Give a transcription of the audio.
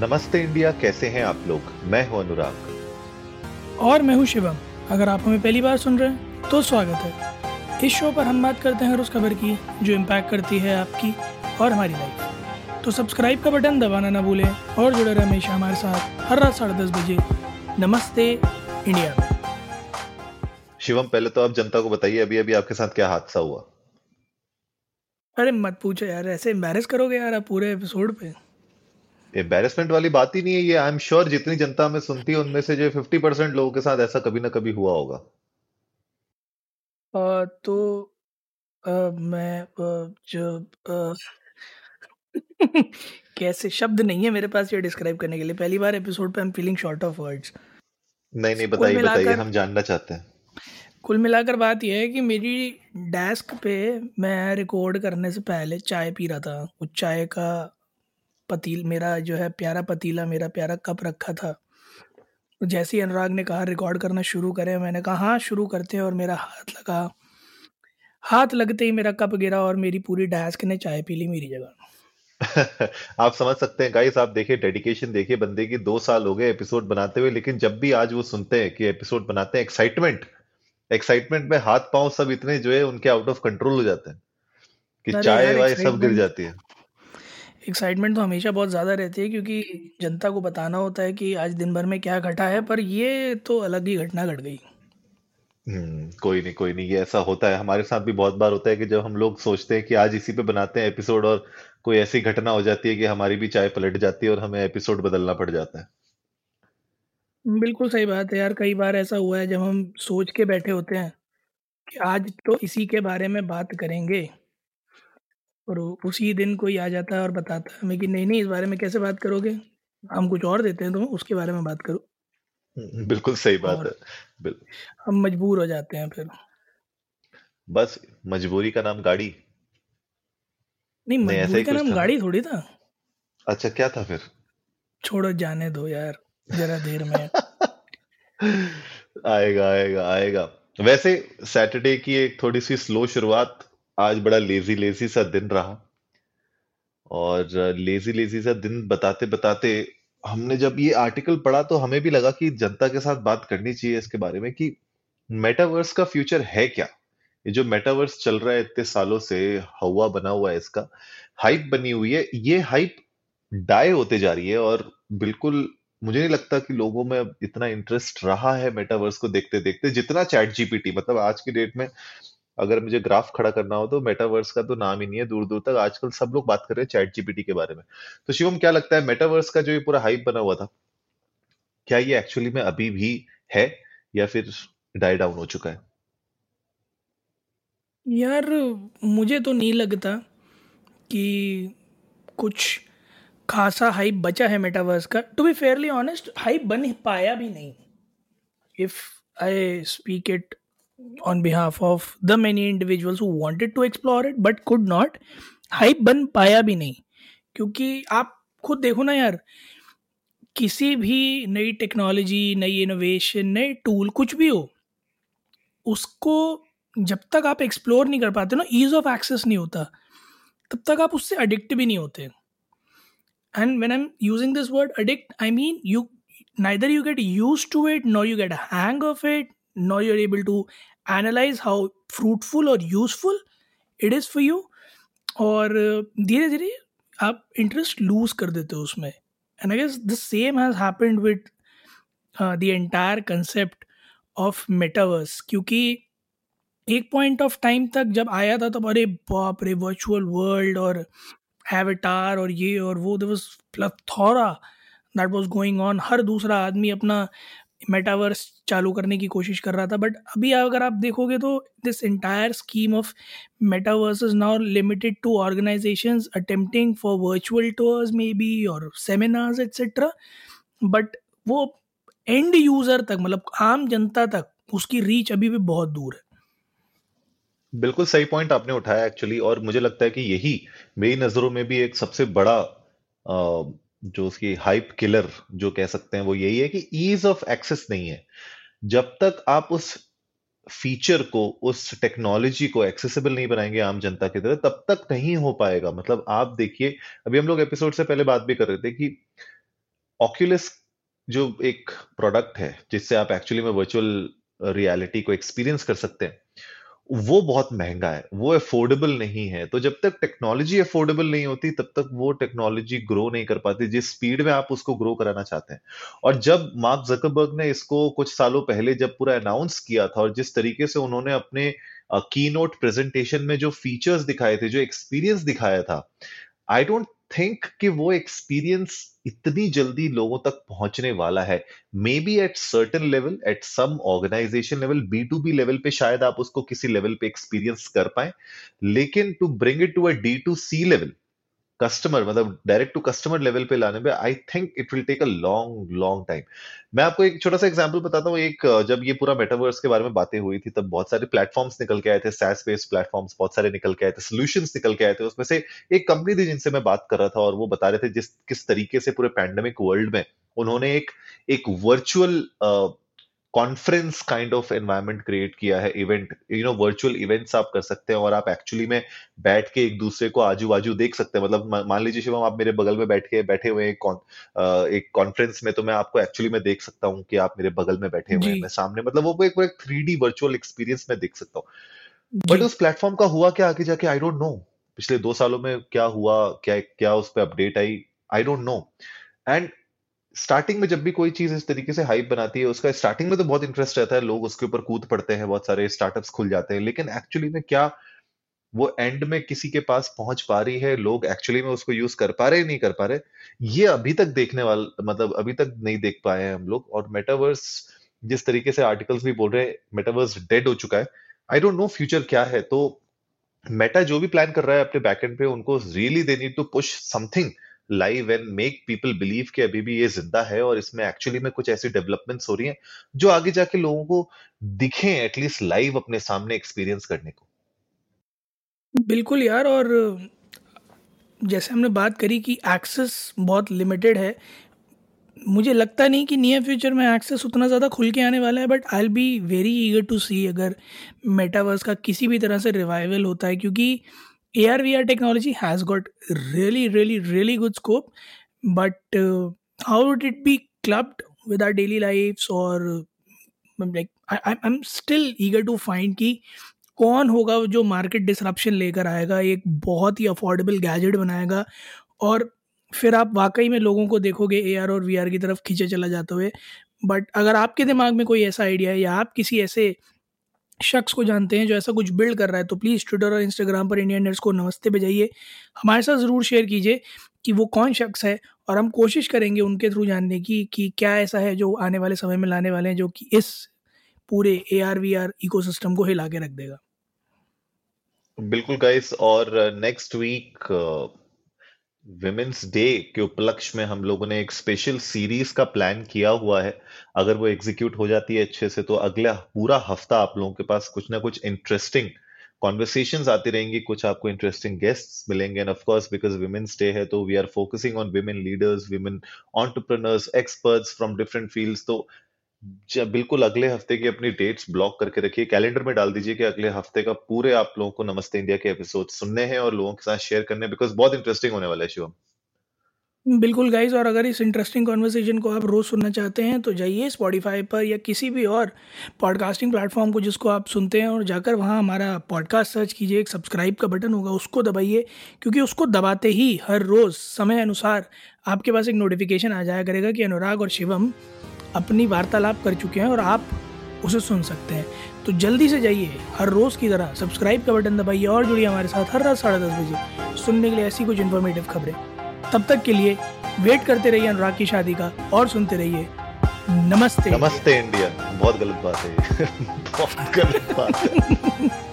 नमस्ते इंडिया, कैसे हैं आप लोग। मैं हूं अनुराग और मैं हूं शिवम। अगर आप हमें पहली बार सुन रहे हैं तो स्वागत है। इस शो पर हम बात करते हैं उस खबर की जो इम्पैक्ट करती है आपकी और हमारी लाइफ। तो सब्सक्राइब का बटन दबाना ना भूलें और जुड़े रहे हमेशा हमारे साथ हर रात 10:30 बजे नमस्ते इंडिया में। शिवम, पहले तो आप जनता को बताइए अभी आपके साथ क्या हादसा हुआ। अरे मत पूछो यार, ऐसे एम्बैरेस करोगे यार आप पूरे एपिसोड पे। एम्बैरेसमेंट वाली बात ही नहीं है ये। आई एम श्योर जितनी जनता में सुनती है उनमें से जो 50% लोगों के साथ ऐसा कभी ना कभी हुआ होगा। कैसे शब्द नहीं है मेरे पास ये डिस्क्राइब करने के लिए। पहली बार एपिसोड पे I am feeling short of words. नहीं बताइए, हम जानना चाहते हैं। कुल मिलाकर बात यह है कि मेरी डेस्क पे मैं रिकॉर्ड करने से पहले चाय पी रहा था। उस चाय का पतीला, मेरा जो है प्यारा पतीला, मेरा प्यारा कप रखा था। जैसे ही अनुराग ने कहा रिकॉर्ड करना शुरू करें, मैंने कहा हाँ शुरू करते हैं, और मेरा हाथ लगा। हाथ लगते ही मेरा कप गिरा और मेरी पूरी डेस्क ने चाय पी ली मेरी जगह। आप समझ सकते हैं गाइस, आप देखिए डेडिकेशन देखिए बंदे की। 2 साल हो गए एपिसोड बनाते हुए, लेकिन जब भी आज वो सुनते हैं कि एपिसोड बनाते हैं, एक्साइटमेंट में हाथ पांव सब इतने जो है उनके आउट ऑफ कंट्रोल हो जाते हैं कि चाय वाय सब गिर जाती है। एक्साइटमेंट तो हमेशा बहुत ज्यादा रहती है क्योंकि जनता को बताना होता है कि आज दिन भर में क्या घटा है, पर ये तो अलग ही घटना घट गई। कोई नहीं, ये ऐसा होता है। हमारे साथ भी बहुत बार होता है कि जब हम लोग सोचते हैं कि आज इसी पे बनाते हैं एपिसोड, और कोई ऐसी घटना हो जाती है कि हमारी भी चाय पलट जाती है और हमें एपिसोड बदलना पड़ जाता है। बिल्कुल सही बात है यार। कई बार ऐसा हुआ है जब हम सोच के बैठे होते हैं कि आज तो इसी के बारे में बात करेंगे, और उसी दिन कोई आ जाता है और बताता है हमें कि नहीं इस बारे में कैसे बात करोगे, हम कुछ और देते हैं तो उसके बारे में बात करो। बिल्कुल सही बात है, बिल्कुल। हम मजबूर हो जाते हैं फिर। बस मजबूरी का नाम गाड़ी नहीं, मजबूरी का नाम गाड़ी थोड़ी था। अच्छा क्या था फिर? छोड़ो जाने दो यार, जरा देर में आएगा। वैसे सैटरडे की एक थोड़ी सी स्लो शुरुआत, आज बड़ा लेजी सा दिन रहा, और लेजी सा दिन बताते बताते हमने जब ये आर्टिकल पढ़ा तो हमें भी लगा कि जनता के साथ बात करनी चाहिए इसके बारे में कि मेटावर्स का फ्यूचर है क्या। ये जो मेटावर्स चल रहा है इतने सालों से, हवा बना हुआ है, इसका हाइप बनी हुई है, ये हाइप डाई होते जा रही है, और बिल्कुल मुझे नहीं लगता कि लोगों में अब इतना इंटरेस्ट रहा है मेटावर्स को देखते देखते जितना चैट जीपीटी। मतलब आज की डेट में अगर मुझे ग्राफ खड़ा करना हो तो मेटावर्स का तो नाम ही नहीं है दूर दूर तक। आजकल सब लोग बात कर रहे हैं चैट जीपीटी के बारे में। तो शिवम, क्या लगता है मेटावर्स का जो ये पूरा हाइप बना हुआ था, क्या ये एक्चुअली में अभी भी है या फिर डाई डाउन हो चुका है? यार मुझे तो नहीं लगता कि कुछ खासा हाइप बचा है मेटावर्स का। To be fairly honest, hype बन पाया भी नहीं। If I speak it on behalf of the many individuals who wanted to explore it but could not, hype बन पाया भी नहीं। क्योंकि आप खुद देखो ना यार, किसी भी नई टेक्नोलॉजी, नई इनोवेशन, नए टूल, कुछ भी हो, उसको जब तक आप एक्सप्लोर नहीं कर पाते ना, ईज़ ऑफ एक्सेस नहीं होता, तब तक आप उससे अडिक्ट भी नहीं होते। And when I am using this word addict, I mean you neither you get used to it nor you get a hang of it, now you're able to analyze how fruitful or useful it is for you, और धीरे धीरे आप interest lose कर देते हो उसमें। And I guess the same has happened with the entire concept of metaverse. क्योंकि एक पॉइंट ऑफ टाइम तक जब आया था तब अरे बाप रे, वर्चुअल वर्ल्ड और एवटार और ये और वो, there was plethora that was going on. हर दूसरा आदमी अपना मेटावर्स चालू करने की कोशिश कर रहा था। बट अभी अगर आप देखोगे तो this entire scheme of metaverse is now limited to organisations attempting for virtual tours may be और सेमिनार्स एट्सेट्रा, बट वो एंड यूज़र तक, मतलब आम जनता तक उसकी रीच अभी भी बहुत दूर है। बिल्कुल सही पॉइंट आपने उठाया एक्चुअली, और मुझे लगता है कि यही मेरी नज़रों में भी एक सबसे बड़ा जो उसकी हाइप किलर जो कह सकते हैं वो यही है कि ईज ऑफ एक्सेस नहीं है। जब तक आप उस फीचर को, उस टेक्नोलॉजी को एक्सेसिबल नहीं बनाएंगे आम जनता की तरह, तब तक नहीं हो पाएगा। मतलब आप देखिए, अभी हम लोग एपिसोड से पहले बात भी कर रहे थे कि ऑक्यूलिस जो एक प्रोडक्ट है जिससे आप एक्चुअली में वर्चुअल रियलिटी को एक्सपीरियंस कर सकते हैं, वो बहुत महंगा है, वो अफोर्डेबल नहीं है। तो जब तक टेक्नोलॉजी अफोर्डेबल नहीं होती तब तक वो टेक्नोलॉजी ग्रो नहीं कर पाती जिस स्पीड में आप उसको ग्रो कराना चाहते हैं। और जब मार्क जकरबर्ग ने इसको कुछ सालों पहले जब पूरा अनाउंस किया था और जिस तरीके से उन्होंने अपने कीनोट प्रेजेंटेशन में जो फीचर्स दिखाए थे, जो एक्सपीरियंस दिखाया था, आई डोंट थिंक कि वो एक्सपीरियंस इतनी जल्दी लोगों तक पहुंचने वाला है। May be at certain level, at some organisation level, B2B level पे शायद आप उसको किसी लेवल पे एक्सपीरियंस कर पाए, लेकिन to bring it to a D2C level, customer मतलब डायरेक्ट टू कस्टमर लेवल पे लाने में, I think it will take a long long time. मैं आपको एक छोटा सा एग्जांपल बताता हूँ। एक जब ये पूरा मेटावर्स के बारे में बातें हुई थी तब बहुत सारे प्लेटफॉर्म्स निकल के आए थे, SaaS बेस्ड प्लेटफॉर्म्स बहुत सारे निकल के आए थे, सॉल्यूशंस निकल के आए थे। उसमें से एक कंपनी थी जिनसे मैं बात कर रहा था और वो बता रहे थे जिस किस तरीके से पूरे पैंडेमिक वर्ल्ड में उन्होंने एक virtual conference kind of environment create किया है। Event, you know, virtual events आप कर सकते हैं और आप एक्चुअली में बैठ के एक दूसरे को आजू बाजू देख सकते हैं। मतलब मान लीजिए शिवम, आप मेरे बगल में बैठे हुए एक कॉन्फ्रेंस में, तो मैं आपको एक्चुअली में देख सकता हूँ कि आप मेरे बगल में बैठे हुए हैं, मैं सामने, मतलब वो एक 3D वर्चुअल एक्सपीरियंस में देख सकता हूँ। बट उस प्लेटफॉर्म का हुआ क्या आगे जाके, आई डोंट नो। पिछले 2 सालों में क्या हुआ, क्या उस पर अपडेट आई, I don't know. And starting में जब भी कोई चीज इस तरीके से हाइप बनाती है, उसका स्टार्टिंग में तो बहुत इंटरेस्ट रहता है, लोग उसके ऊपर कूद पड़ते हैं, बहुत सारे स्टार्टअप्स खुल जाते हैं, लेकिन एक्चुअली में क्या वो एंड में किसी के पास पहुंच पा रही है, लोग एक्चुअली में उसको यूज कर पा रहे नहीं कर पा रहे, ये अभी तक अभी तक नहीं देख पाए हैं हम लोग। और मेटावर्स, जिस तरीके से आर्टिकल्स भी बोल रहे हैं, मेटावर्स डेड हो चुका है, आई डोंट नो फ्यूचर क्या है। तो मेटा जो भी प्लान कर रहा है अपने बैकएंड पे, उनको really they need to push something live and make people believe कि अभी भी ये जिंदा है और इसमें एक्चुअली में कुछ ऐसी डेवलपमेंट्स हो रही हैं जो आगे जाके लोगों को दिखें, एटलीस्ट लाइव अपने सामने एक्सपीरियंस करने को। बिल्कुल यार, और जैसे हमने बात करी कि एक्सेस बहुत लिमिटेड है, मुझे लगता नहीं कि नियर फ्यूचर में एक्सेस उतना ज़्यादा खुल के आने वाला है। But I will be very eager to see अगर मेटावर्स का किसी भी तरह से रिवाइवल होता है, क्योंकि AR/VR technology has got really, really, really good scope, but how would it be clubbed with our daily lives? Or I'm still eager to find कि कौन होगा जो market disruption लेकर आएगा, एक बहुत ही affordable gadget बनाएगा और फिर आप वाकई में लोगों को देखोगे AR और VR की तरफ खींचे चला जाते हुए। बट अगर आपके दिमाग में कोई ऐसा आइडिया है या आप किसी ऐसे शख्स को जानते हैं जो ऐसा कुछ बिल्ड कर रहा है, तो प्लीज़ ट्विटर और इंस्टाग्राम पर इंडियन नर्ड्स को नमस्ते पे जाइए, हमारे साथ ज़रूर शेयर कीजिए कि वो कौन शख्स है, और हम कोशिश करेंगे उनके थ्रू जानने की कि क्या ऐसा है जो आने वाले समय में लाने वाले हैं जो कि इस पूरे AR/VR इकोसिस्टम को हिला के रख देगा। बिल्कुल गाइस, और नेक्स्ट वीक विमेंस डे के उपलक्ष्य में हम लोगों ने एक स्पेशल सीरीज का प्लान किया हुआ है। अगर वो एग्जीक्यूट हो जाती है अच्छे से तो अगला पूरा हफ्ता आप लोगों के पास कुछ ना कुछ इंटरेस्टिंग कॉन्वर्सेशंस आती रहेंगी, कुछ आपको इंटरेस्टिंग गेस्ट्स मिलेंगे। And of course because women's day है तो we are focusing on women leaders, women entrepreneurs, experts from different fields. तो बिल्कुल अगले हफ्ते की अपनी डेट्स ब्लॉक करके रखिए, कैलेंडर में डाल दीजिए कि अगले हफ्ते का पूरे आप लोगों को नमस्ते इंडिया के एपिसोड सुनने हैं और लोगों के साथ शेयर करने, बिकॉज बहुत इंटरेस्टिंग होने वाला है। शिवम, बिल्कुल गाइज, और अगर इस इंटरेस्टिंग कॉन्वर्सेशन को आप रोज सुनना चाहते हैं तो जाइए Spotify पर या किसी भी और पॉडकास्टिंग प्लेटफॉर्म को जिसको आप सुनते हैं, और जाकर वहाँ हमारा पॉडकास्ट सर्च कीजिए, एक सब्सक्राइब का बटन होगा उसको दबाइए, क्योंकि उसको दबाते ही हर रोज समय अनुसार आपके पास एक नोटिफिकेशन आ जाया करेगा कि अनुराग और शिवम अपनी वार्तालाप कर चुके हैं और आप उसे सुन सकते हैं। तो जल्दी से जाइए, हर रोज़ की तरह सब्सक्राइब का बटन दबाइए और जुड़िए हमारे साथ हर रात 10:30 बजे सुनने के लिए ऐसी कुछ इन्फॉर्मेटिव खबरें। तब तक के लिए वेट करते रहिए अनुराग की शादी का, और सुनते रहिए नमस्ते इंडिया। बहुत गलत बात है